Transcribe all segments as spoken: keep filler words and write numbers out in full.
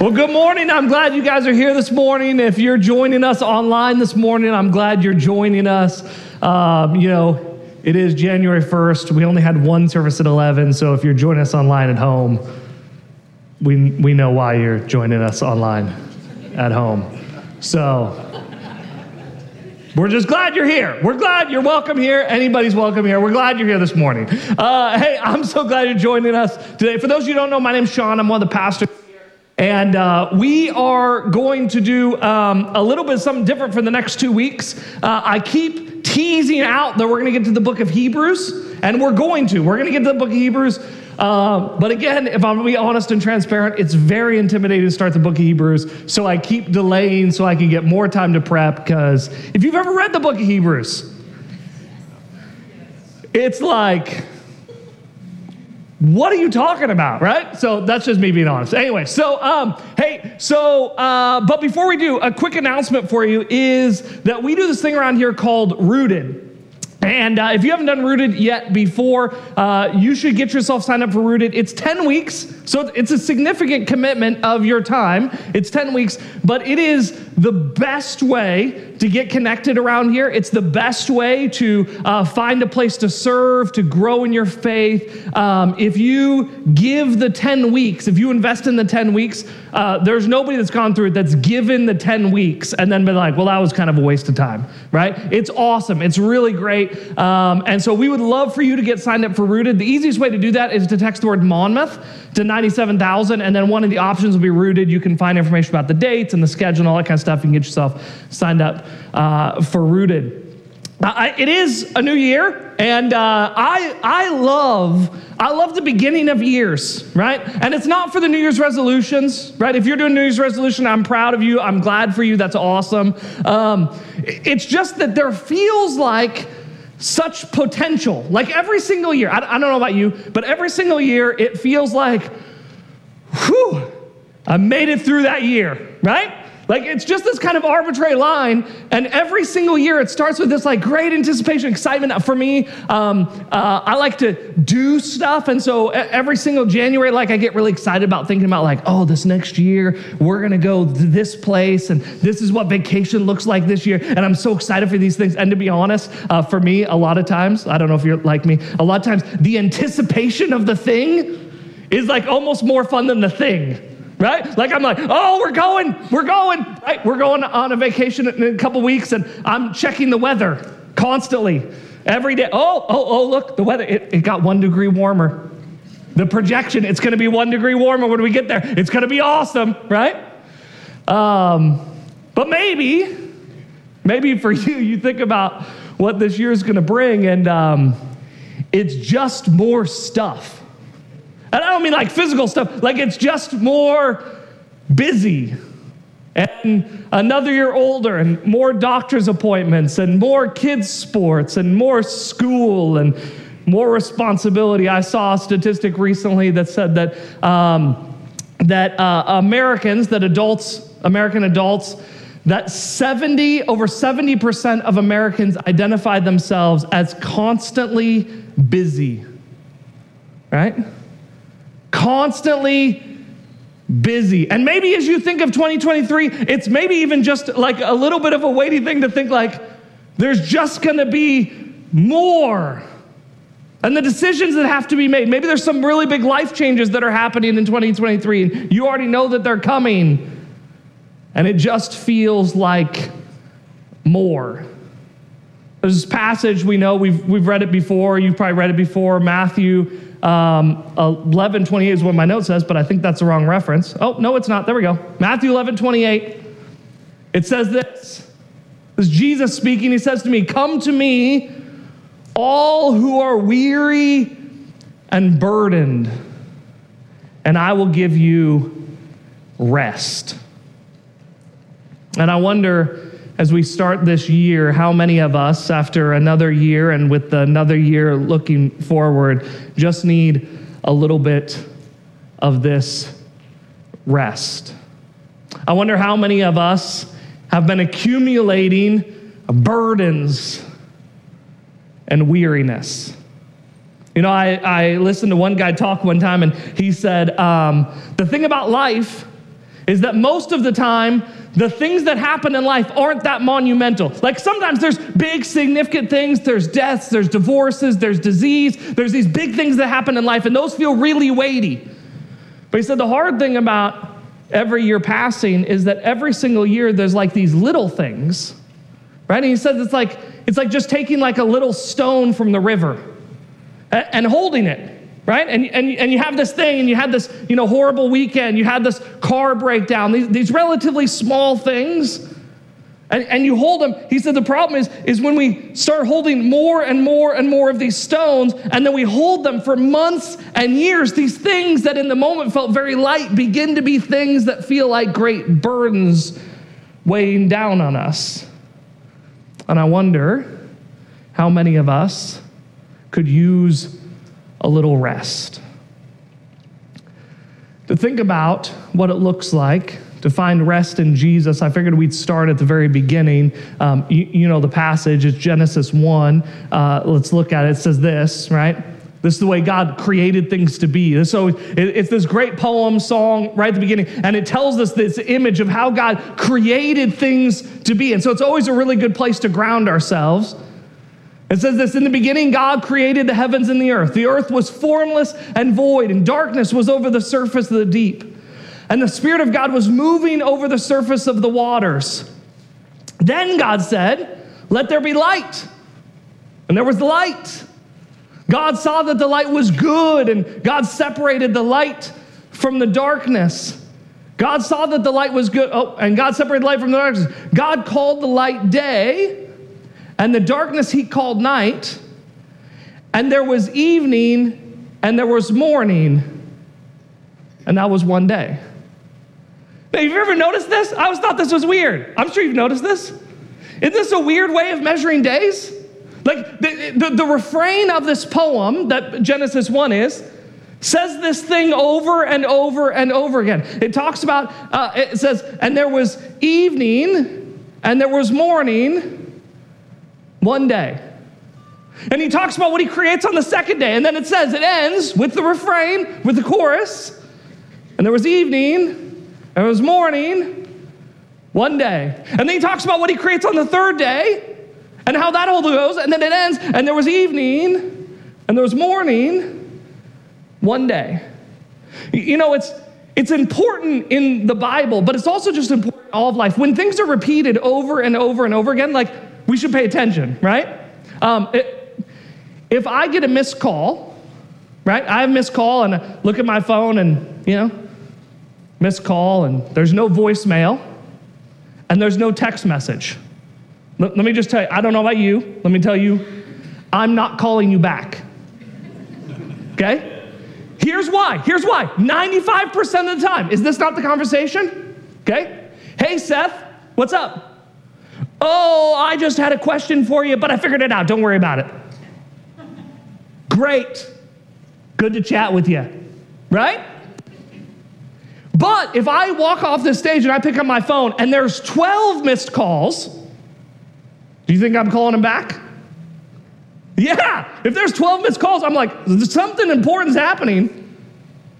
Well, good morning. I'm glad you guys are here this morning. If you're joining us online this morning, I'm glad you're joining us. Um, you know, it is January first. We only had one service at eleven, so if you're joining us online at home, we we know why you're joining us online at home. So we're just glad you're here. We're glad you're welcome here. Anybody's welcome here. We're glad you're here this morning. Uh, hey, I'm so glad you're joining us today. For those of you who don't know, my name's Sean. I'm one of the pastors. And uh, we are going to do um, a little bit something different for the next two weeks. Uh, I keep teasing out that we're going to get to the book of Hebrews, and we're going to. We're going to get to the book of Hebrews. Uh, but again, if I'm going to be honest and transparent, it's very intimidating to start the book of Hebrews. So I keep delaying so I can get more time to prep, because if you've ever read the book of Hebrews, it's like, what are you talking about, right? So that's just me being honest. Anyway, so, um, hey, so, uh, but before we do, a quick announcement for you is that we do this thing around here called Rooted. And uh, if you haven't done Rooted yet before, uh, you should get yourself signed up for Rooted. It's ten weeks, so it's a significant commitment of your time. It's ten weeks, but it is the best way to get connected around here. It's the best way to uh, find a place to serve, to grow in your faith. Um, if you give the ten weeks, if you invest in the ten weeks, uh, there's nobody that's gone through it that's given the ten weeks and then been like, well, that was kind of a waste of time, right? It's awesome. It's really great. Um, and so we would love for you to get signed up for Rooted. The easiest way to do that is to text the word Monmouth to ninety-seven thousand, and then one of the options will be Rooted. You can find information about the dates and the schedule and all that kind of stuff. You can get yourself signed up Uh, for Rooted. Uh, I, it is a new year, and uh, I I love I love the beginning of years, right? And it's not for the New Year's resolutions, right? If you're doing New Year's resolution, I'm proud of you. I'm glad for you. That's awesome. Um, it's just that there feels like such potential. Like every single year, I, I don't know about you, but every single year it feels like, whew, I made it through that year, right? Like, it's just this kind of arbitrary line, and every single year it starts with this, like, great anticipation, excitement. For me, um, uh, I like to do stuff, and so every single January, like, I get really excited about thinking about, like, oh, this next year, we're going to go to this place, and this is what vacation looks like this year, and I'm so excited for these things. And to be honest, uh, for me, a lot of times, I don't know if you're like me, a lot of times, the anticipation of the thing is, like, almost more fun than the thing. Right? Like, I'm like, oh, we're going, we're going, right? We're going on a vacation in a couple weeks, and I'm checking the weather constantly every day. Oh, oh, oh, look, the weather, it, it got one degree warmer. The projection, it's going to be one degree warmer when we get there. It's going to be awesome, right? Um, but maybe, maybe for you, you think about what this year is going to bring, and um, it's just more stuff. And I don't mean like physical stuff, like it's just more busy and another year older and more doctor's appointments and more kids' sports and more school and more responsibility. I saw a statistic recently that said that um, that uh, Americans, that adults, American adults, that seventy, over seventy percent of Americans identify themselves as constantly busy, right? Constantly busy. And maybe as you think of twenty twenty-three, it's maybe even just like a little bit of a weighty thing to think like, there's just going to be more. And the decisions that have to be made. Maybe there's some really big life changes that are happening in twenty twenty-three. And you already know that they're coming. And it just feels like more. There's this passage we know, we've, we've read it before. You've probably read it before. Matthew Um, eleven twenty-eight is what my note says, but I think that's the wrong reference. Oh, no, it's not. There we go. Matthew eleven twenty-eight. It says this. This is Jesus speaking. He says to me, "Come to me, all who are weary and burdened, and I will give you rest." And I wonder, as we start this year, how many of us, after another year and with another year looking forward, just need a little bit of this rest? I wonder how many of us have been accumulating burdens and weariness. You know, I, I listened to one guy talk one time, and he said, um, the thing about life is that most of the time, the things that happen in life aren't that monumental. Like sometimes there's big significant things, there's deaths, there's divorces, there's disease, there's these big things that happen in life and those feel really weighty. But he said the hard thing about every year passing is that every single year there's like these little things, right? And he says it's like, it's like just taking like a little stone from the river and, and holding it. Right? And, and, and you have this thing and you had this, you know, horrible weekend. You had this car breakdown, these, these relatively small things. And, and you hold them. He said the problem is, is when we start holding more and more and more of these stones, and then we hold them for months and years, these things that in the moment felt very light begin to be things that feel like great burdens weighing down on us. And I wonder how many of us could use a little rest. To think about what it looks like to find rest in Jesus, I figured we'd start at the very beginning. Um, you, you know the passage, it's Genesis one. Uh, let's look at it. It says this, right? This is the way God created things to be. So it's this great poem, song, right at the beginning, and it tells us this image of how God created things to be. And so it's always a really good place to ground ourselves. It says this, in the beginning, God created the heavens and the earth. The earth was formless and void, and darkness was over the surface of the deep. And the Spirit of God was moving over the surface of the waters. Then God said, let there be light. And there was light. God saw that the light was good, and God separated the light from the darkness. God saw that the light was good, oh, and God separated the light from the darkness. God called the light day, and the darkness he called night, and there was evening, and there was morning, and that was one day. Now, have you ever noticed this? I always thought this was weird. I'm sure you've noticed this. Is this a weird way of measuring days? Like, the, the, the refrain of this poem that Genesis one is, says this thing over and over and over again. It talks about, uh, it says, and there was evening, and there was morning, one day. And he talks about what he creates on the second day. And then it says, it ends with the refrain, with the chorus. And there was evening, and there was morning, one day. And then he talks about what he creates on the third day and how that all goes. And then it ends, and there was evening, and there was morning, one day. You know, it's it's important in the Bible, but it's also just important in all of life. When things are repeated over and over and over again, like, we should pay attention, right? Um, it, if I get a missed call, right? I have a missed call and I look at my phone and, you know, missed call and there's no voicemail and there's no text message. L- let me just tell you, I don't know about you. Let me tell you, I'm not calling you back, okay? Here's why, here's why. ninety-five percent of the time, is this not the conversation? Okay, hey Seth, what's up? Oh, I just had a question for you, but I figured it out. Don't worry about it. Great. Good to chat with you, right? But if I walk off the stage and I pick up my phone and there's twelve missed calls, do you think I'm calling them back? Yeah. If there's twelve missed calls, I'm like, something important's happening,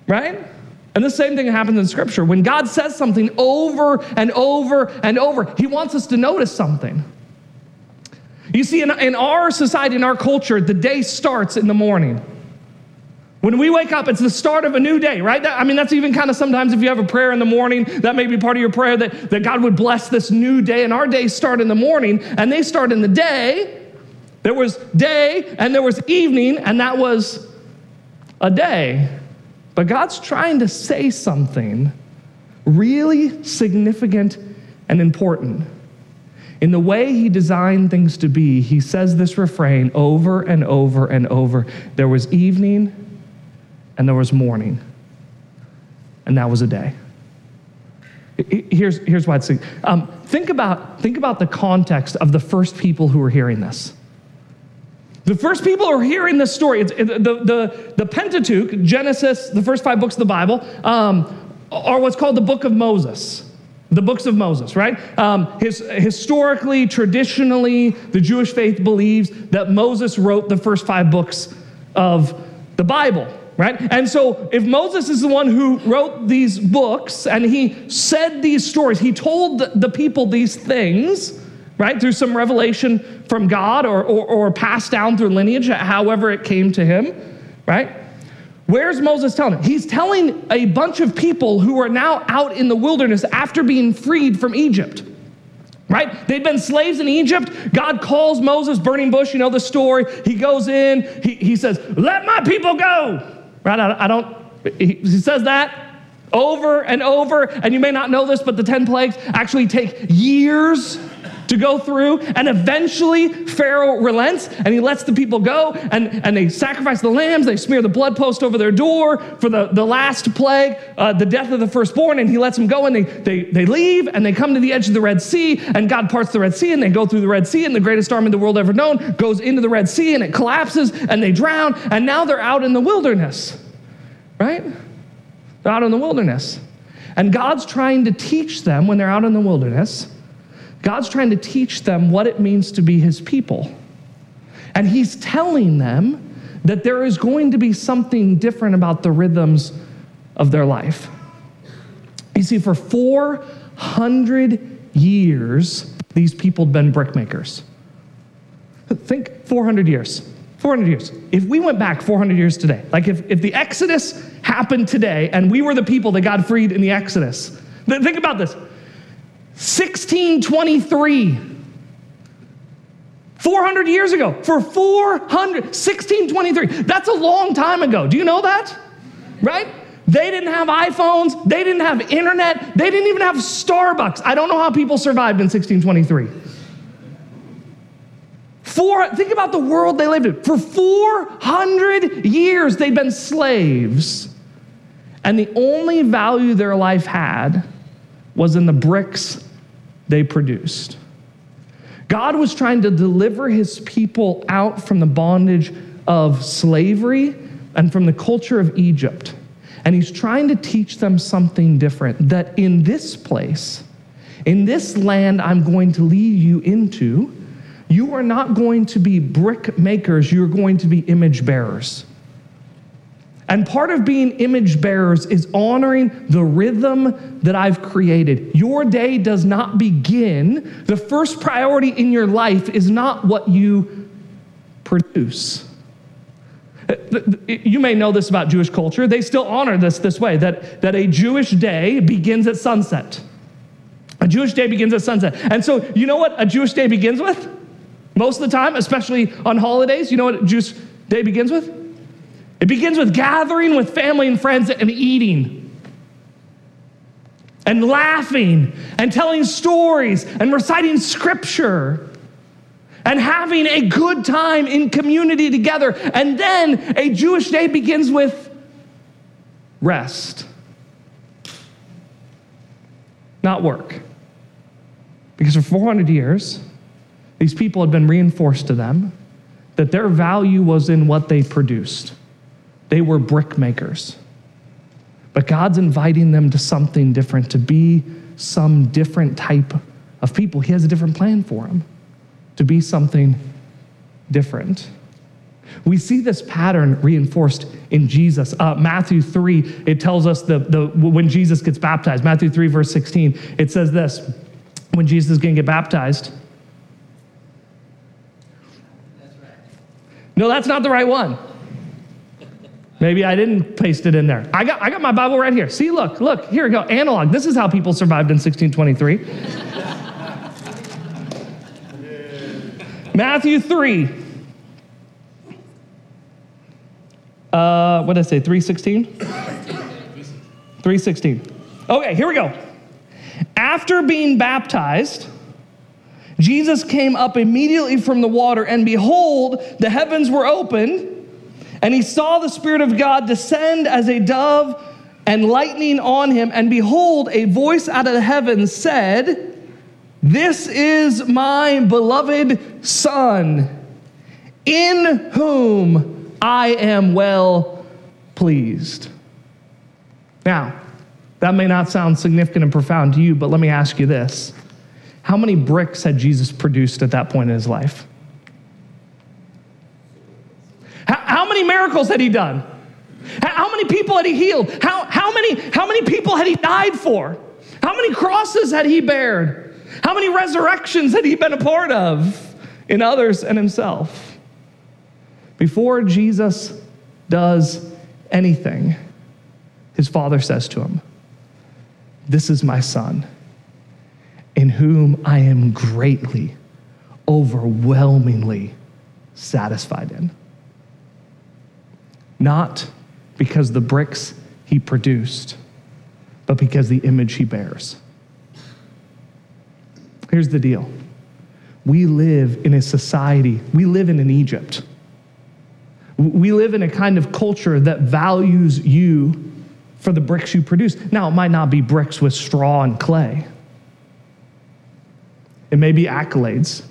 right? And the same thing happens in Scripture. When God says something over and over and over, he wants us to notice something. You see, in, in our society, in our culture, the day starts in the morning. When we wake up, it's the start of a new day, right? That, I mean, that's even kind of sometimes if you have a prayer in the morning, that may be part of your prayer, that, that God would bless this new day. And our days start in the morning, and they start in the day. There was day, and there was evening, and that was a day. But God's trying to say something really significant and important. In the way he designed things to be, he says this refrain over and over and over. There was evening and there was morning. And that was a day. Here's, here's why it's... Um, think about, think about the context of the first people who were hearing this. The first people who are hearing this story, it's, the, the, the Pentateuch, Genesis, the first five books of the Bible, um, are what's called the Book of Moses. The books of Moses, right? Um, his, historically, traditionally, the Jewish faith believes that Moses wrote the first five books of the Bible. right? And so if Moses is the one who wrote these books and he said these stories, he told the people these things, right, through some revelation from God or, or, or passed down through lineage, however it came to him, right? Where's Moses telling it? He's telling a bunch of people who are now out in the wilderness after being freed from Egypt, right? They've been slaves in Egypt. God calls Moses, burning bush, you know the story. He goes in, he, he says, let my people go, right? I, I don't, he, he says that over and over, and you may not know this, but the ten plagues actually take years to go through, and eventually Pharaoh relents and he lets the people go, and, and they sacrifice the lambs, they smear the blood post over their door for the, the last plague, uh, the death of the firstborn, and he lets them go, and they, they, they leave, and they come to the edge of the Red Sea, and God parts the Red Sea, and they go through the Red Sea, and the greatest army the world ever known goes into the Red Sea, and it collapses, and they drown, and now they're out in the wilderness, right? They're out in the wilderness. And God's trying to teach them when they're out in the wilderness, God's trying to teach them what it means to be his people. And he's telling them that there is going to be something different about the rhythms of their life. You see, for four hundred years, these people had been brickmakers. Think four hundred years. four hundred years. If we went back four hundred years today, like if, if the Exodus happened today and we were the people that God freed in the Exodus, then think about this. sixteen twenty-three, four hundred years ago, for four hundred, sixteen twenty-three, that's a long time ago. Do you know that? Right? They didn't have iPhones, they didn't have internet, they didn't even have Starbucks. I don't know how people survived in sixteen twenty-three. Four, think about the world they lived in. For four hundred years, they'd been slaves, and the only value their life had was in the bricks they produced. God was trying to deliver his people out from the bondage of slavery and from the culture of Egypt. And he's trying to teach them something different, that in this place, in this land I'm going to lead you into, you are not going to be brick makers, you're going to be image bearers. And part of being image bearers is honoring the rhythm that I've created. Your day does not begin. The first priority in your life is not what you produce. You may know this about Jewish culture. They still honor this this way, that, that a Jewish day begins at sunset. A Jewish day begins at sunset. And so you know what a Jewish day begins with? Most of the time, especially on holidays, you know what a Jewish day begins with? It begins with gathering with family and friends and eating and laughing and telling stories and reciting scripture and having a good time in community together. And then a Jewish day begins with rest, not work. Because for four hundred years, these people had been reinforced to them that their value was in what they produced. They were brick makers. But God's inviting them to something different, to be some different type of people. He has a different plan for them, to be something different. We see this pattern reinforced in Jesus. Uh, Matthew three, it tells us the, the when Jesus gets baptized. Matthew three, verse sixteen, it says this. When Jesus is going to get baptized. That's right. No, that's not the right one. Maybe I didn't paste it in there. I got I got my Bible right here. See, look, look, here we go, analog. This is how people survived in sixteen twenty-three. Yeah. Matthew three. Uh, what did I say, three sixteen? three sixteen. Okay, here we go. After being baptized, Jesus came up immediately from the water, and behold, the heavens were opened, and he saw the Spirit of God descend as a dove and lightning on him. And behold, a voice out of the heavens said, "This is my beloved Son, in whom I am well pleased." Now, that may not sound significant and profound to you, but let me ask you this. How many bricks had Jesus produced at that point in his life? How many miracles had he done? How many people had he healed? How, how, many, how many people had he died for? How many crosses had he bared? How many resurrections had he been a part of in others and himself? Before Jesus does anything, his Father says to him, "This is my Son, in whom I am greatly, overwhelmingly satisfied in." Not because the bricks he produced, but because the image he bears. Here's the deal. We live in a society, we live in an Egypt. We live in a kind of culture that values you for the bricks you produce. Now, it might not be bricks with straw and clay. It may be accolades.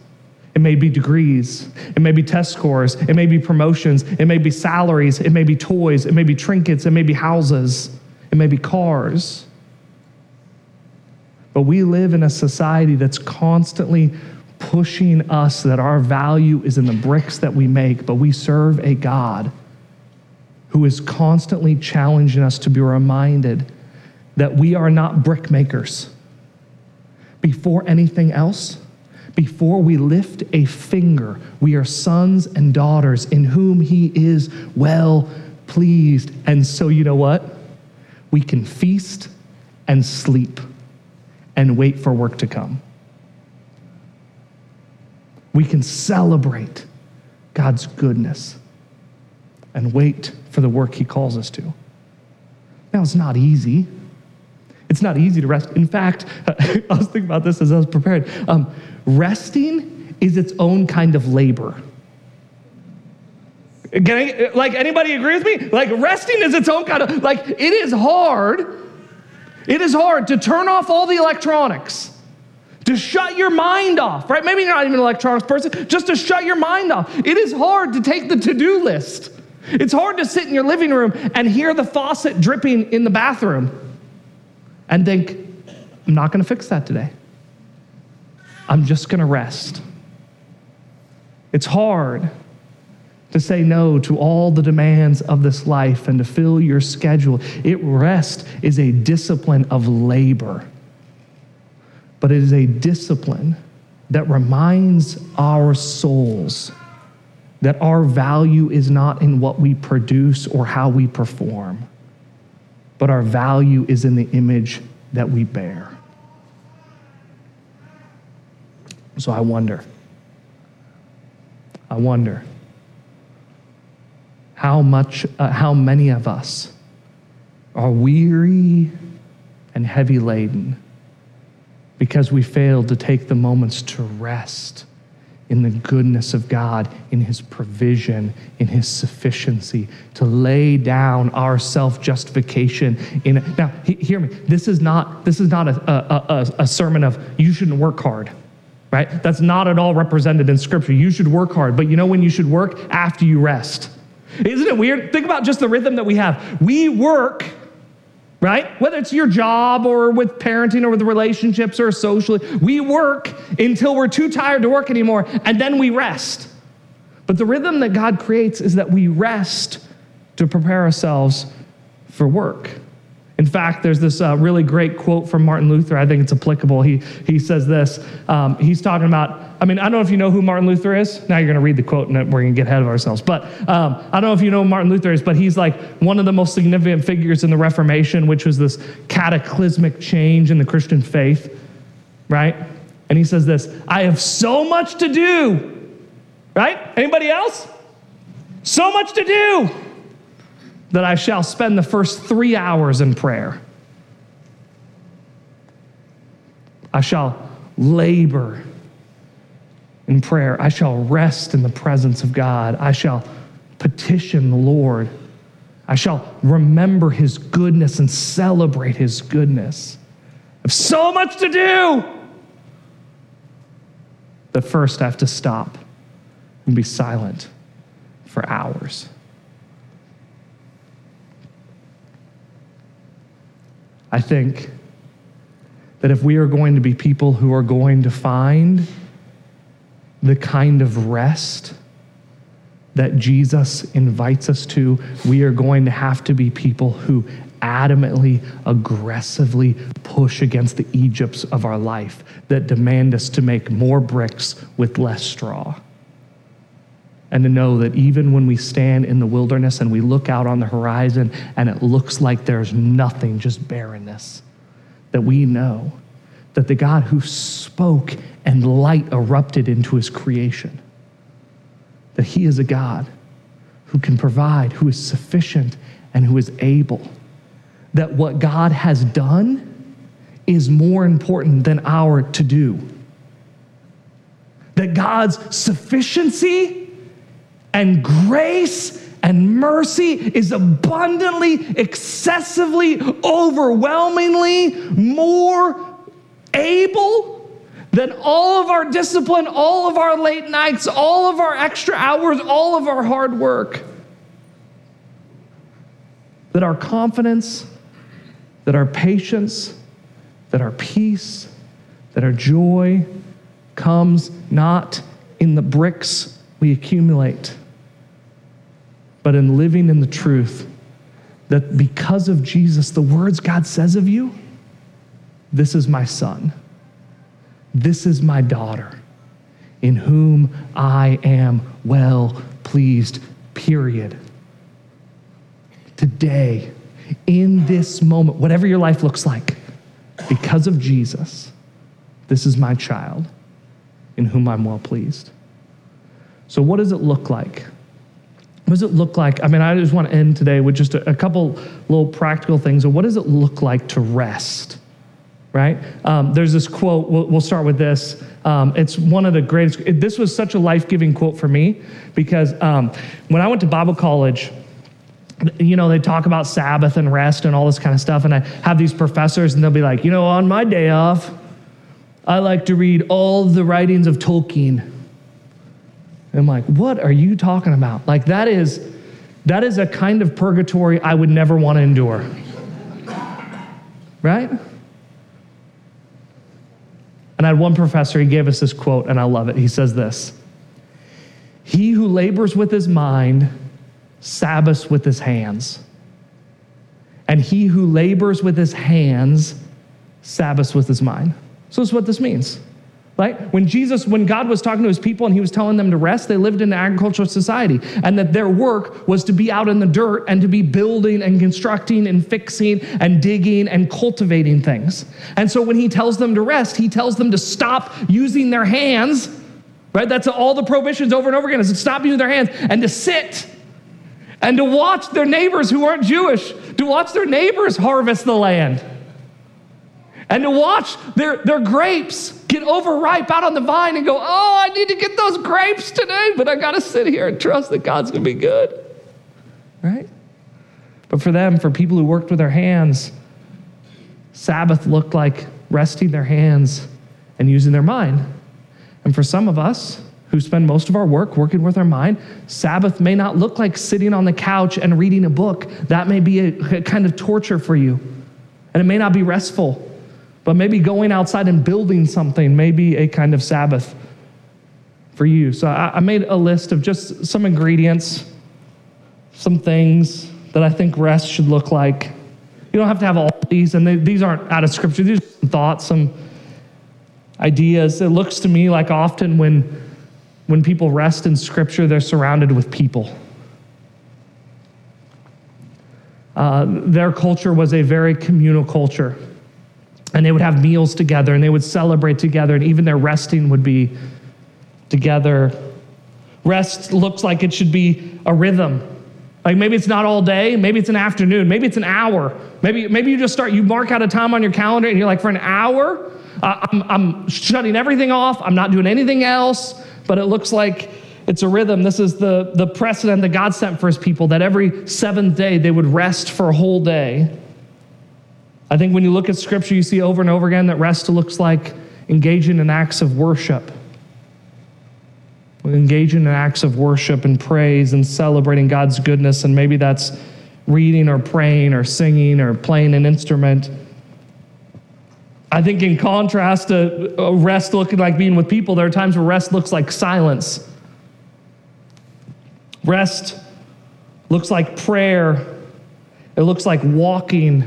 It may be degrees. It may be test scores. It may be promotions. It may be salaries. It may be toys. It may be trinkets. It may be houses. It may be cars. But we live in a society that's constantly pushing us that our value is in the bricks that we make, but we serve a God who is constantly challenging us to be reminded that we are not brick makers. Before anything else, before we lift a finger, we are sons and daughters in whom he is well pleased. And so you know what? We can feast and sleep and wait for work to come. We can celebrate God's goodness and wait for the work he calls us to. Now, it's not easy. It's not easy to rest. In fact, I was thinking about this as I was prepared. Um, resting is its own kind of labor. Can I, like, anybody agree with me? Like, resting is its own kind of, like, it is hard. It is hard to turn off all the electronics, to shut your mind off, right? Maybe you're not even an electronics person, just to shut your mind off. It is hard to take the to-do list. It's hard to sit in your living room and hear the faucet dripping in the bathroom and think, I'm not going to fix that today. I'm just going to rest. It's hard to say no to all the demands of this life and to fill your schedule. It rest is a discipline of labor, but it is a discipline that reminds our souls that our value is not in what we produce or how we perform, but our value is in the image that we bear. So I wonder, I wonder how much, uh, how many of us are weary and heavy laden because we failed to take the moments to rest in the goodness of God, in his provision, in his sufficiency, to lay down our self-justification. In a, now, he, hear me. This is not this is not a, a, a, a sermon of you shouldn't work hard, right? That's not at all represented in Scripture. You should work hard, but you know when you should work? After you rest. Isn't it weird? Think about just the rhythm that we have. We work, right? Whether it's your job or with parenting or with relationships or socially, we work until we're too tired to work anymore, and then we rest. But the rhythm that God creates is that we rest to prepare ourselves for work. In fact, there's this uh, really great quote from Martin Luther. I think it's applicable. He he says this. Um, he's talking about, I mean, I don't know if you know who Martin Luther is. Now you're going to read the quote and we're going to get ahead of ourselves. But um, I don't know if you know who Martin Luther is, but he's like one of the most significant figures in the Reformation, which was this cataclysmic change in the Christian faith, right? And he says this, "I have so much to do," right? Anybody else? So much to do, that I shall spend the first three hours in prayer. I shall labor in prayer. I shall rest in the presence of God. I shall petition the Lord. I shall remember his goodness and celebrate his goodness. I have so much to do, but first I have to stop and be silent for hours. I think that if we are going to be people who are going to find the kind of rest that Jesus invites us to, we are going to have to be people who adamantly, aggressively push against the Egypts of our life that demand us to make more bricks with less straw. And to know that even when we stand in the wilderness and we look out on the horizon and it looks like there's nothing, just barrenness, that we know that the God who spoke and light erupted into his creation, that he is a God who can provide, who is sufficient, and who is able. That what God has done is more important than our to-do. That God's sufficiency and grace and mercy is abundantly, excessively, overwhelmingly more able than all of our discipline, all of our late nights, all of our extra hours, all of our hard work. That our confidence, that our patience, that our peace, that our joy comes not in the bricks we accumulate, but in living in the truth that because of Jesus, the words God says of you, this is my son. This is my daughter, in whom I am well pleased, period. Today, in this moment, whatever your life looks like, because of Jesus, this is my child, in whom I'm well pleased. So what does it look like? What does it look like? I mean, I just want to end today with just a, a couple little practical things. What does it look like to rest? Right? Um, there's this quote, we'll, we'll start with this. Um, it's one of the greatest, it, this was such a life-giving quote for me because um, when I went to Bible college, you know, they talk about Sabbath and rest and all this kind of stuff. And I have these professors and they'll be like, you know, on my day off, I like to read all the writings of Tolkien. And I'm like, what are you talking about? Like that is, that is a kind of purgatory I would never want to endure. Right? And I had one professor, he gave us this quote, and I love it. He says this, "He who labors with his mind, Sabbaths with his hands. And he who labors with his hands, Sabbaths with his mind." So that's what this means, right? When Jesus, when God was talking to his people and he was telling them to rest, they lived in an agricultural society, and that their work was to be out in the dirt and to be building and constructing and fixing and digging and cultivating things. And so when he tells them to rest, he tells them to stop using their hands, right? That's all the prohibitions over and over again, is to stop using their hands and to sit and to watch their neighbors who aren't Jewish, to watch their neighbors harvest the land. And to watch their, their grapes get overripe out on the vine and go, oh, I need to get those grapes today, but I got to sit here and trust that God's going to be good, right? But for them, for people who worked with their hands, Sabbath looked like resting their hands and using their mind. And for some of us who spend most of our work working with our mind, Sabbath may not look like sitting on the couch and reading a book. That may be a, a kind of torture for you, and it may not be restful. But maybe going outside and building something may be a kind of Sabbath for you. So I, I made a list of just some ingredients, some things that I think rest should look like. You don't have to have all these, and they, these aren't out of scripture. These are some thoughts, some ideas. It looks to me like often when, when people rest in scripture, they're surrounded with people. Uh, their culture was a very communal culture. And they would have meals together, and they would celebrate together, and even their resting would be together. Rest looks like it should be a rhythm. Like maybe it's not all day, maybe it's an afternoon, maybe it's an hour. Maybe maybe you just start, you mark out a time on your calendar, and you're like, for an hour, uh, I'm, I'm shutting everything off, I'm not doing anything else, but it looks like it's a rhythm. This is the, the precedent that God sent for his people, that every seventh day they would rest for a whole day. I think when you look at scripture, you see over and over again that rest looks like engaging in acts of worship. Engaging in acts of worship and praise and celebrating God's goodness, and maybe that's reading or praying or singing or playing an instrument. I think in contrast to rest looking like being with people, there are times where rest looks like silence. Rest looks like prayer. It looks like walking.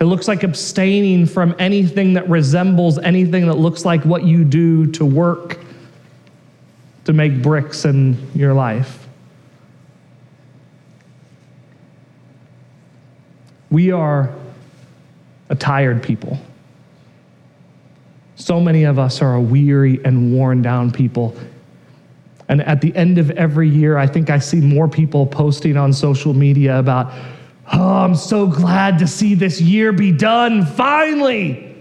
It looks like abstaining from anything that resembles anything that looks like what you do to work to make bricks in your life. We are a tired people. So many of us are a weary and worn down people. And at the end of every year, I think I see more people posting on social media about, oh, I'm so glad to see this year be done, finally.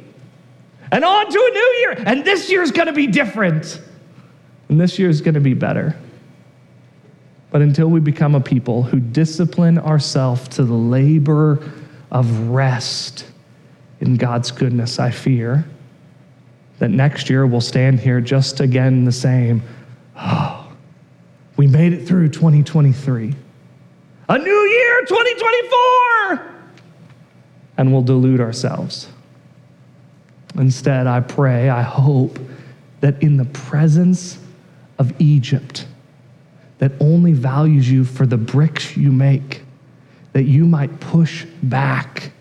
And on to a new year. And this year's going to be different. And this year's going to be better. But until we become a people who discipline ourselves to the labor of rest in God's goodness, I fear that next year we'll stand here just again the same. Oh, we made it through twenty twenty-three. A new year, twenty twenty-four! And we'll delude ourselves. Instead, I pray, I hope that in the presence of Egypt, that only values you for the bricks you make, that you might push back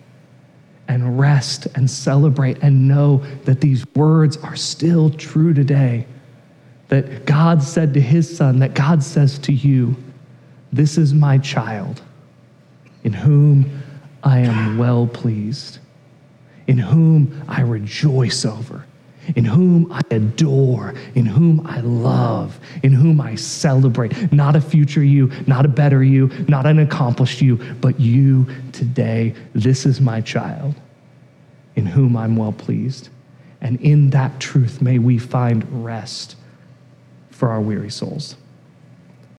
and rest and celebrate and know that these words are still true today. That God said to his son, that God says to you, this is my child in whom I am well pleased, in whom I rejoice over, in whom I adore, in whom I love, in whom I celebrate. Not a future you, not a better you, not an accomplished you, but you today. This is my child in whom I'm well pleased. And in that truth, may we find rest for our weary souls.